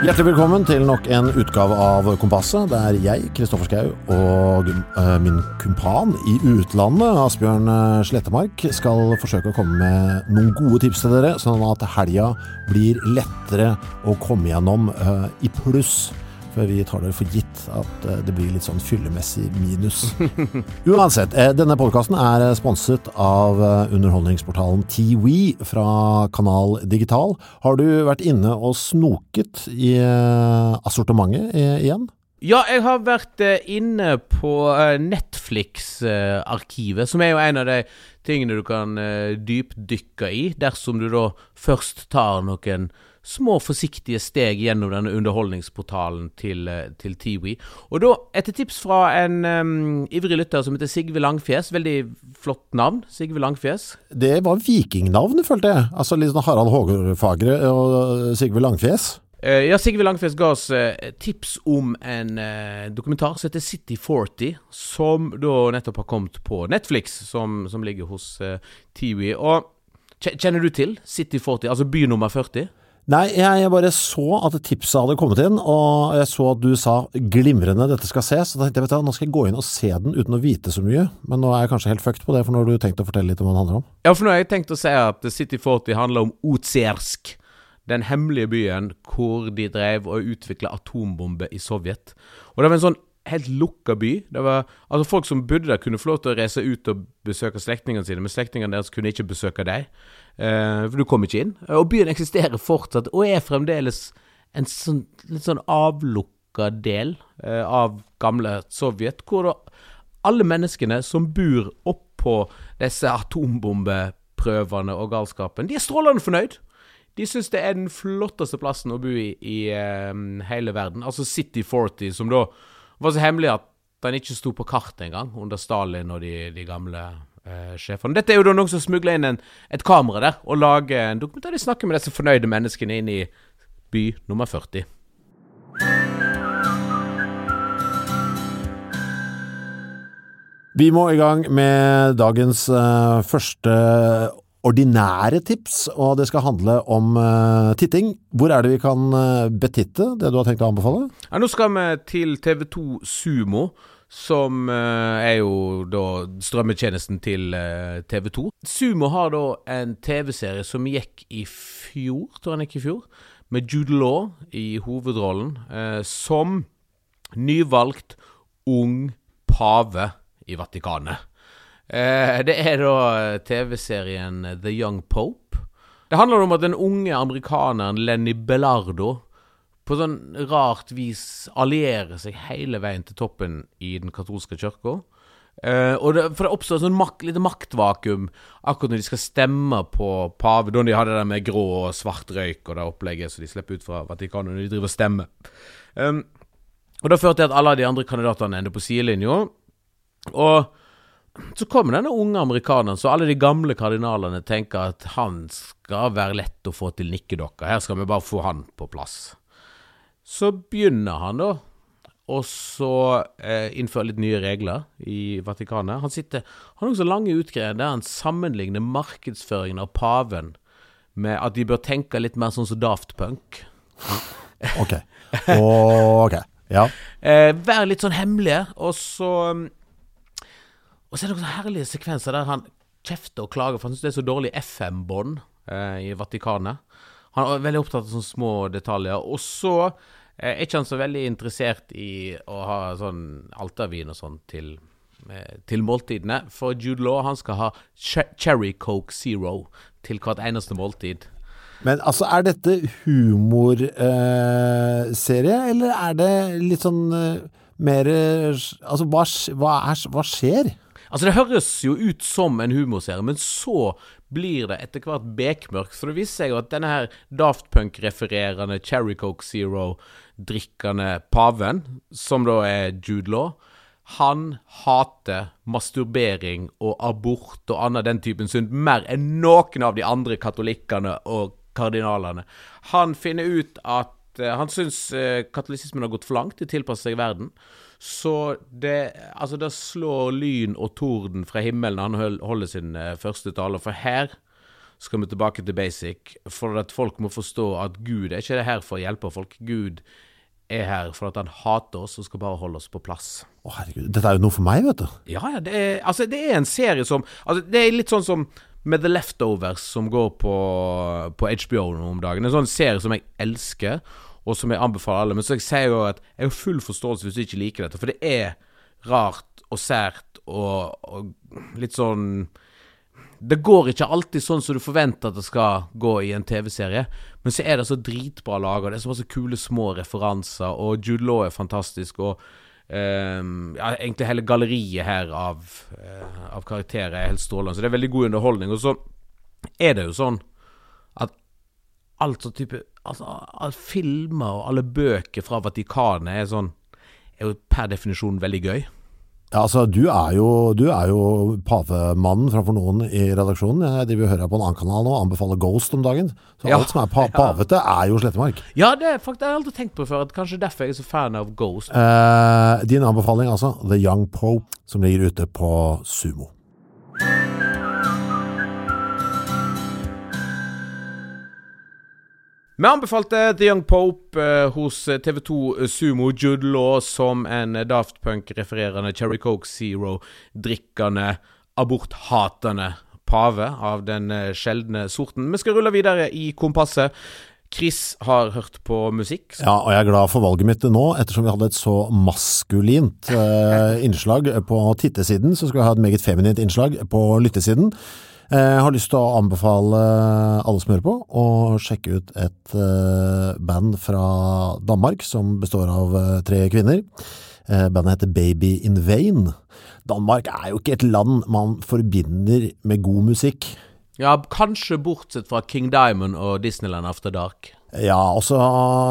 Hjertelig velkommen til nok en utgave av Kompasset. Det jeg, Kristoffer Skau, og min kumpan I utlandet, Asbjørn Slettemark, skal forsøke å komme med noen gode tips til dere, sånn at helgen blir lettere å komme gjennom I pluss, for vi tar det for gitt at det blir litt sånn fyllemessig minus. Uansett, denne podcasten sponset av underholdningsportalen TV fra Kanal Digital. Har du vært inne og snoket I assortimentet igjen? Ja, jeg har vært inne på Netflix-arkivet, som jo en av de tingene du kan dypdykke I, dersom du da først tar noen små forsiktige steg gjennom denne underholdningsportalen til Tiwi. Og da, etter tips fra en ivrig lytter som heter Sigve Langfies, veldig flott navn, Sigve Langfies. Det var vikingnavn, følte jeg. Altså litt sånn Harald Hågerfagre og Sigve Langfies. Ja, Sigve Langfies ga oss tips om en dokumentar som heter City 40, som da nettopp har kommet på Netflix, som ligger hos Tiwi. Og kjenner du til City 40, altså by nummer 40? Nei, jeg bare så at tipset hadde kommet inn, og jeg så at du sa glimrende, dette skal ses, så da tenkte jeg, nå skal jeg gå inn og se den uten å vite så mye, men nå jeg kanskje helt fucked på det, for nå har du tenkt å fortelle litt om hva den handler om. Ja, for nå har jeg tenkt å si at City 40 handler om Otsyorsk, den hemmelige byen hvor de drev og utviklet atombombe I Sovjet, og det var en sånn helt lukket by. Det var, altså folk som bodde der kunne få lov til å reise ut og besøke slektingene sine, men slektingene deres kunne ikke besøke deg, for du kom ikke inn. Og byen eksisterer fortsatt, og fremdeles en sånn, litt sånn avlukket del av gamle Sovjet, hvor da alle menneskene som bor opp på disse atombombeprøvene og galskapen, de strålende fornøyd. De synes det den flotteste plassen å bo I hele verden, altså City 40, som da Det var så hemmelig at den ikke stod på kartet engang, under Stalin og de gamle sjefene. Dette jo da noen som smugler inn et kamera der, og lager en dokumentar. De snakker med disse fornøyde menneskene inn I by nummer 40. Vi må I gang med dagens første ordinære tips, og det skal handle om titting. Hvor det vi kan betitte, det du har tenkt å anbefale? Ja, nå skal vi til TV2 Sumo, som jo da strømmetjenesten til TV2. Sumo har da en TV-serie som gikk I fjor, tror jeg ikke I fjor, med Jude Law I hovedrollen, som nyvalgt ung pave I Vatikanet. Det da TV-serien The Young Pope. Det handler om at den unge amerikaneren Lenny Belardo på sånn rart vis allierer seg hele veien til toppen I den katolske kirken. Og for det oppstår sånn lite maktvakuum akkurat når de skal stemme på pave, da de har det der med grå og svart røyk og det opplegget så de slipper ut fra Vatikanen når de driver og stemmer. Og da førte det at alle de andre kandidaterne ender på sidelinjen. Og så kommer denne unge amerikaneren, så alle de gamle kardinalene tenker at han skal være lett å få til nikkedokker. Her skal vi bare få han på plass. Så begynner han da, og så innfører litt nye regler I Vatikanet. Han har også lange utgreier der han sammenligner markedsføringen av paven med at de bør tenke litt mer sånn som Daft Punk. Ok, ja. Vær litt sånn hemmelige, Og så det noen herlige sekvenser der han kjefter og klager, for han synes det så dårlig FM-bånd I Vatikanet. Han veldig opptatt av sånne små detaljer, og så ikke han så veldig interessert I å ha sånn altervin og sånn til måltidene, for Jude Law, han skal ha Cherry Coke Zero til hvert eneste måltid. Men altså, dette humorserie, eller det litt sånn mer, altså hva skjer? Altså det høres jo ut som en humorserie, men så blir det etter hvert bekmørkt, for det viser seg jo at denne her Daft Punk-refererende Cherry Coke Zero-drikkende paven, som da Jude Law, han hater masturbering og abort og annet den typen synd, mer enn noen av de andre katolikkene og kardinalene. Han finner ut at han synes katolisismen har gått for langt, det tilpasser seg verden, så det slår lyn og torden fra himmelen han holder sin første tale, for her ska vi tillbaka till basic för att folk måste förstå att Gud är inte det här för att hjälpa folk. Gud är här för att han hatar oss och ska bara hålla oss på plats. Åh herregud, det är ju nog för mig vet du. Ja, det är alltså det är en serie som alltså det är lite sån som med The Leftovers som går på HBO om dagen. En sån serie som jag älskar och som jag anbefaler alla men så jag säger ju att jag är full förståelse för att du inte liker detta för det är rart och särt och lite sån det går inte alltid sånt som du förväntar att det ska gå I en tv-serie men så är det så dritbra lag och det är så massa kul små referenser och Jude Law är fantastisk och ja, egentligen hela galleriet här av karaktärer är helt strålande så det är väldigt god underhållning och så är det ju sån att alltså typ alltså all filmer och alla böcker från Vatikanet är sån är per definition väldigt gøy. Ja, altså, du er jo pavemannen framfor noen I redaksjonen. Jeg driver og hører på en annen kanal nå, anbefaler Ghost om dagen. Så ja, alt som pavete jo Slettemark. Ja, det faktisk, jeg har alltid tenkt på før, at kanskje derfor jeg så fan av Ghost. Din anbefaling altså, The Young Pope, som ligger ute på Sumo. Vi anbefalte The Young Pope hos TV2 Sumo, Jude Law som en Daft Punk-refererende Cherry Coke Zero-drikkende, aborthatende pave av den sjeldne sorten. Vi skal rulle videre I kompasset. Chris har hørt på musikk. Så. Ja, og jeg glad for valget mitt nå, ettersom vi hadde et så maskulint innslag på tittesiden, så skal vi ha et meget feminint innslag på lyttesiden. Jeg har lyst til å anbefale alle som hører på å sjekke ut et band fra Danmark som består av 3 kvinner. Bandet heter Baby in Vain. Danmark jo ikke et land man forbinder med god musikk. Ja, kanskje bortsett fra King Diamond og Disneyland After Dark. Ja, også,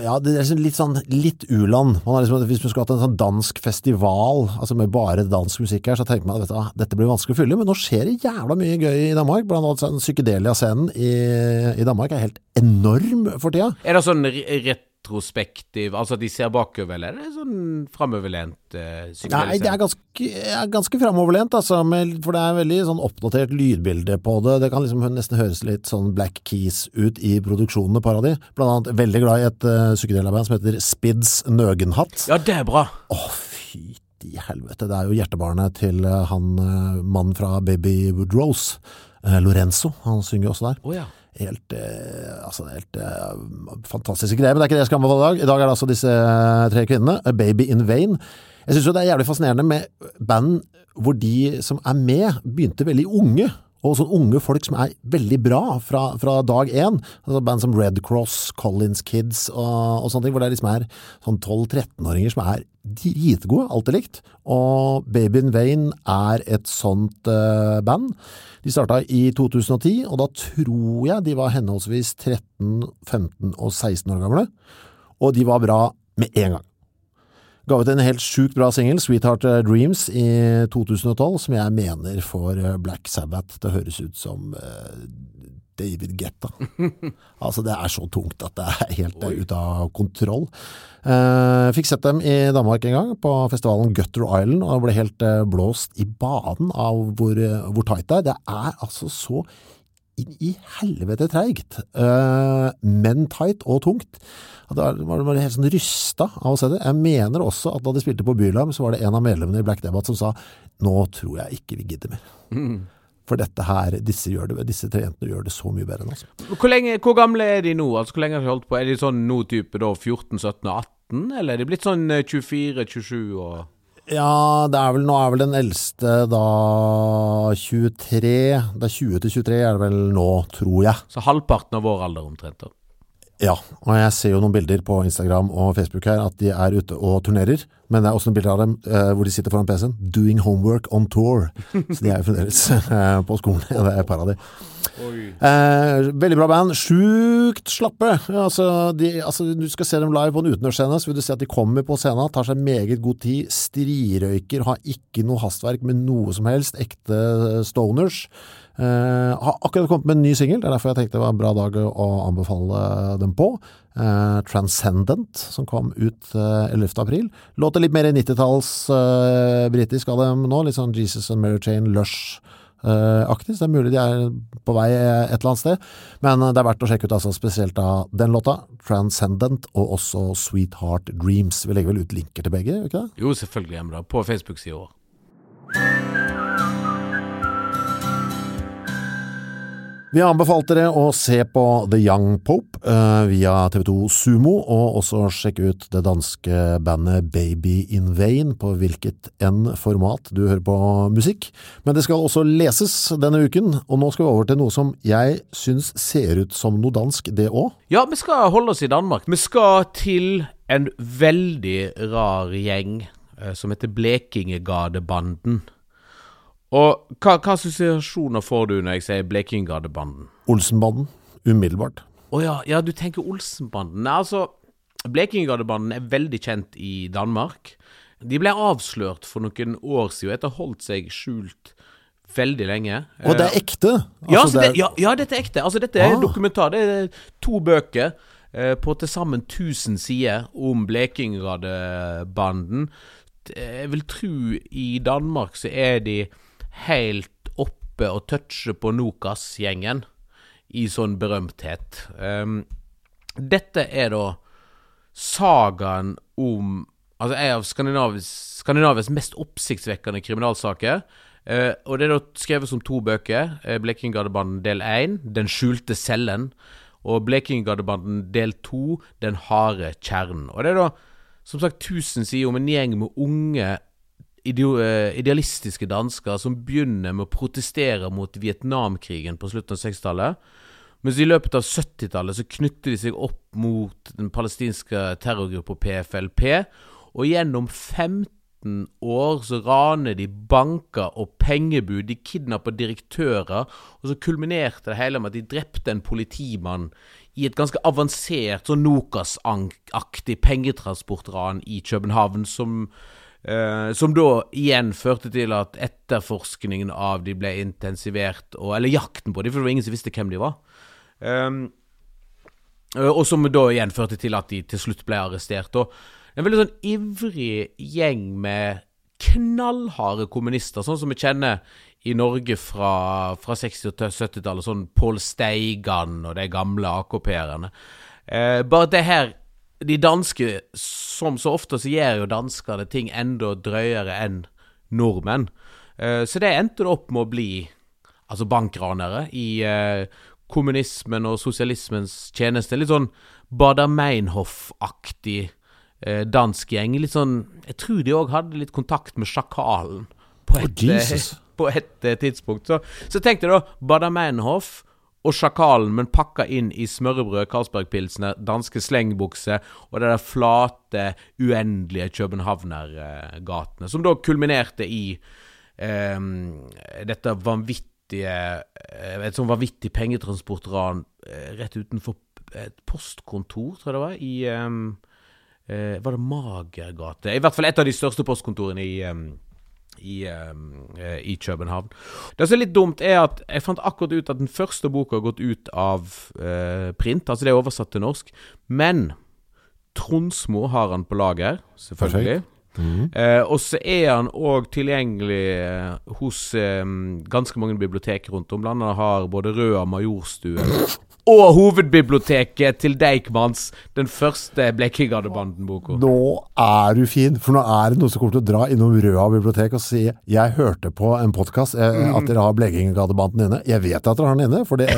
ja, det litt sånn litt uland. Man liksom, hvis man skulle hatt en sånn dansk festival, altså med bare dansk musikk her, så tenker man, vet du, dette blir vanskelig å fylle, men nå skjer det jævla mye gøy I Danmark, blant annet sånn psykedelia-scenen I Danmark helt enorm for tida. Det sånn retrospektiv, altså de ser bakover, eller det sånn fremoverlent psykedelia-scenen? Nei, det ganske fremoverlent, altså, for det veldig sånn oppdatert lydbilde på det. Det kan liksom nesten høres litt sånn Black Keys ut I produksjonene par av de. Blant annet veldig glad I et psykedelaband som heter Spids Nøgenhat. Ja, det bra! Åh, fy I helvete, det jo hjertebarnet til han mannen fra Baby Woodrose, Lorenzo, han synger også der. Åh, ja. Helt, altså helt fantastiske greier, men det ikke det jeg skal anbefale I dag. I dag det altså disse 3 kvinnene, Baby in Vain. Jeg synes jo det jævlig fascinerende med band hvor de som med begynte veldig unge, og sånn unge folk som veldig bra fra dag 1. Altså band som Red Cross, Collins Kids og sånne ting, hvor det liksom sånn 12-13-åringer som dritgode, alt likt. Og Baby in Vain et sånt band. De startet I 2010, og da tror jeg de var henholdsvis 13, 15 og 16 år gamle. Og de var bra med en gang. Ga ut en helt sjukt bra single, Sweetheart Dreams, I 2012, som jeg mener for Black Sabbath. Det høres ut som David Guetta. Altså, det så tungt at det helt ut av kontroll. Fikk sett dem I Danmark en gang, på festivalen Gutter Island, og ble helt blåst I baden av hvor tight det Det altså så I helvete treigt, men tight og tungt. Det var helt sånn rystet av å se det. Jeg mener også at da de spilte på Bylheim, så var det en av medlemmene I Black Debatt som sa, nå tror jeg ikke vi gidder mer. For dette her, disse tre jentene gjør det så mye bedre enn oss. Hvor gamle de nå? Altså, hvor lenge har de holdt på? De sånn nå type da, 14, 17, 18? Eller de blitt sånn 24, 27 og... Ja, det vel, nå vel den eldste da 23, det 20-23 det vel nå, tror jeg. Så halvparten av vår alder omtrent da? Ja, og jeg ser jo noen bilder på Instagram og Facebook her at de ute og turnerer, men det også noen bilder av dem hvor de sitter foran PC-en, doing homework on tour, så de jo fremdeles på skolen, det et par av de. Veldig bra band, sjukt slappe, altså du skal se dem live på en utenørsscene, så vil du se at de kommer på scenen, tar seg meget god tid, strirøyker, har ikke noe hastverk med noe som helst, ekte stoners, har akkurat kommet med en ny single. Det derfor jeg tenkte det var en bra dag å anbefale dem på. Transcendent, som kom ut 11. april. Låter litt mer 90-talls britisk av dem nå, litt sånn Jesus and Mary Chain, Lush aktivt. Det mulig de på vei et eller annet sted, men det verdt å sjekke ut altså, spesielt av den låta, Transcendent, og også Sweetheart Dreams. Vi legger vel ut linker til begge, ikke det? Jo, selvfølgelig, Emra, på Facebook-siden vår. Vi anbefalte dere å se på The Young Pope via TV2 Sumo, og også sjekke ut det danske bandet Baby in Vain på hvilket enn format du hører på musikk. Men det skal også leses denne uken, og nå skal vi over til noe som jeg synes ser ut som noe dansk, det også. Ja, vi skal holde oss I Danmark. Vi skal til en veldig rar gjeng som heter Blekingegadebanden. Og hva assosiasjoner får du når jeg sier Blekingegadebanden? Olsen banden, umiddelbart. Åja, ja, du tenker Olsen banden. Nei, altså, Blekingegadebanden veldig kjent I Danmark. De ble avslørt for noen år siden, etter holdt seg skjult veldig lenge. Og det ekte? Altså, ja, det, ja, ja, dette ekte. Altså, dette dokumentar. Det 2 bøker på til sammen 1000 sider om Blekingegadebanden. Jeg vil tro I Danmark så de helt oppe og touche på Nokas-gjengen I sånn berømthet. Dette da sagan om altså en av Skandinavias mest oppsiktsvekkende kriminalsaker, og det da skrevet som 2 bøker, Blekingegadebanden del 1, Den skjulte cellen, og Blekingegadebanden del 2, Den harde kjernen. Og det da, som sagt, 1000 sider om en gjeng med unge idealistiske danskere som begynner med å protestere mot Vietnamkrigen på slutten av 60-tallet, mens I løpet av 70-tallet så knytter de sig opp mot den palestinske terrorgruppen PFLP, og gjennom 15 år så raner de banker og pengebud, de kidnapper direktører, og så kulminerte det hele med at de drepte en politimann I et ganske avansert og Nokas-aktig pengetransportran I København som da igjen førte til at etterforskningen av de ble intensivert og, eller jakten på de, for det var ingen som visste hvem de var og som da igjen førte til at de til slutt ble arrestert og en veldig sånn ivrig gjeng med knallharde kommunister sånn som vi kjenner I Norge fra 60- og 70-tallet sånn Paul Steigan og de gamle AKP-erne bare det her de danske, som så ofte så gjør jo danskerne ting enda drøyere enn nordmenn. Så det endte opp med å bli altså bankranere I kommunismen og sosialismens tjeneste. Litt sånn Bader Meinhof-aktig dansk gjeng. Litt sånn, jeg tror de også hadde litt kontakt med sjakalen på et tidspunkt. Så tenkte jeg da, Bader Meinhof og sjakalen, men pakka inn I smørbrød, Carlsberg-pilsene, danske slengbukser, og det der flate, uendelige Københavner-gatene, som da kulminerte I dette vanvittige, et sånn vanvittig pengetransportran, rett utenfor et postkontor, tror jeg det var, var det Magergate? I hvert fall et av de største postkontorene I København. Det som litt dumt at jeg fant akkurat ut at den første boka har gått ut av print, altså det oversatt til norsk, men Tronsmo har han på lager, selvfølgelig. Og så han også tilgjengelig hos ganske mange bibliotek rundt om. Blant annet har både Røa Majorstuen og hovedbiblioteket til Deikmanns, den første Blekingegadebanden-boka. Nå du fin, for nå det noen som kommer til å dra innom Røa bibliotek og si, jeg hørte på en podcast at dere har Blekingegadebanden inne. Jeg vet at dere har den inne, for det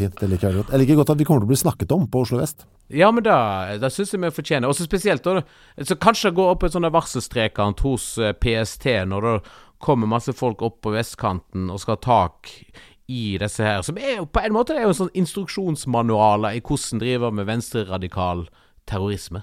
fint, det liker jeg godt. Jeg liker godt at vi kommer til å bli snakket om på Oslo Vest. Ja, men da synes jeg vi fortjener. Og så spesielt, så kanskje gå opp en sånn varselstrekant hos PST, når det kommer masse folk opp på vestkanten og skal ha tak I disse her, som på en måte det jo en sånn instruksjonsmanualer I hvordan driver med venstreradikal terrorisme.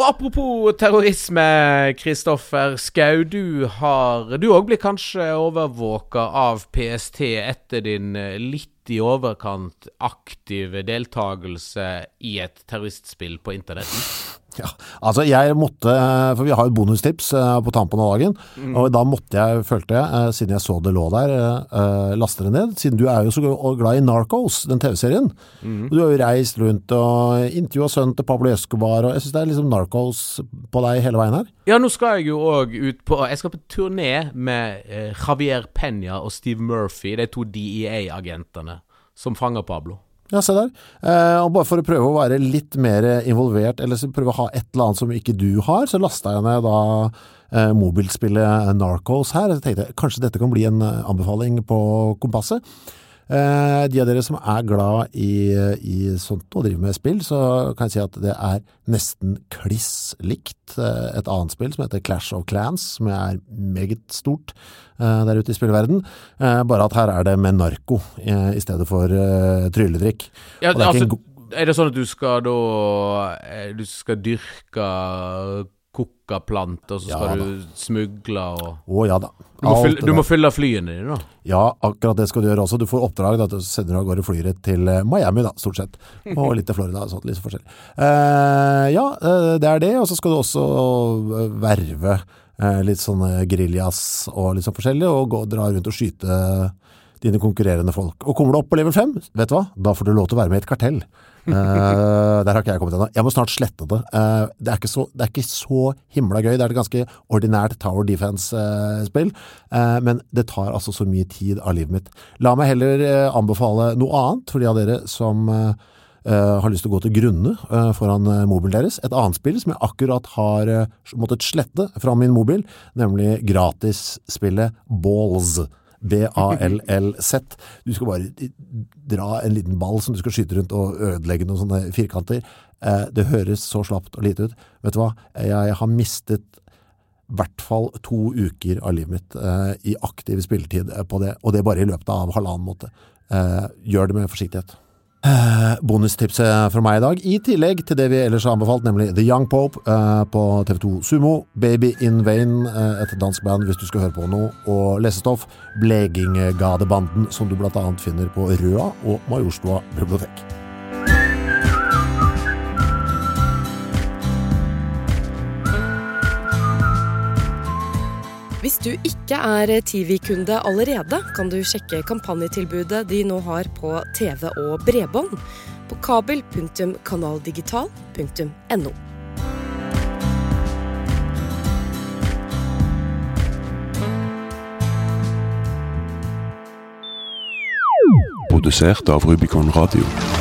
Og apropos terrorisme, Kristoffer Skau, du også blir kanskje overvåket av PST etter din litt I overkant aktive deltagelse I et terroristspill på internetten. Ja, altså jeg måtte, for vi har jo bonustips på tampen av dagen, og da måtte jeg, følte jeg, siden jeg så det lå der, laste det ned, siden du jo så glad I Narcos, den TV-serien, og du har jo reist rundt og intervjuet sønnen til Pablo Escobar, og jeg synes det liksom Narcos på deg hele veien her. Ja, nå skal jeg jo også ut på, jeg skal på turné med Javier Peña og Steve Murphy, de to DEA-agentene som fanger Pablo. Ja, se der. Og bare for å prøve å være litt mer involvert, eller prøve å ha et eller annet som ikke du har, så lastet jeg ned da mobilspillet Narcos her. Så tenkte jeg, kanskje dette kan bli en anbefaling på kompasset. De av dere som glad I sånt og driver med spill, så kan jeg si at det nesten klisslikt et annet spill som heter Clash of Clans, som meget stort der ute I spillverden, bare at her det med narko I stedet for trylledrikk. Ja, det altså, det sånn at du skal da, du skal dyrke koka plant, og så skal du smuggle og ja da. Du må fylle flyene dine da. Ja, akkurat det skal du gjøre også. Du får oppdrag at du sender og går I flyret til Miami da, stort sett. Og litt til Florida, sånn litt forskjellig. Ja, det det, og så skal du også verve litt sånne griljas og litt sånn forskjellig, og dra rundt og skyte dine konkurrerende folk. Og kommer du opp på level 5, vet du hva? Da får du lov til å være med I et kartell. Der har ikke jeg kommet enda. Jeg må snart slette det. Det ikke så himla gøy. Det et ganske ordinært tower defense-spill, men det tar altså så mye tid av livet mitt. La meg heller anbefale noe annet for de av dere som har lyst til å gå til grunne foran mobilen deres. Et annet spill som jeg akkurat har måttet slette fra min mobil, nemlig gratisspillet Balls. B-A-L-L-Z. Du skal bare dra en liten ball som du skal skyte rundt og ødelegge noen sånne firkanter. Det høres så slappt og lite ut. Vet du hva? Jeg har mistet I hvert fall 2 uker av livet mitt I aktiv spilletid på det, og det bare I løpet av halvannen måte. Gjør det med forsiktighet. Bonustipset fra meg I dag, I tillegg til det vi ellers har anbefalt, nemlig The Young Pope på TV2 Sumo, Baby in Vain, et dansk band hvis du skal høre på noe, og lesestoff, Blekingegadebanden, som du blant annet finner på Røa og Majorstua bibliotek. Hvis du ikke TV-kunde allerede, kan du sjekke kampanjetilbudet de nå har på TV og bredbånd på kabel.kanaldigital.no. Produsert av Rubicon Radio.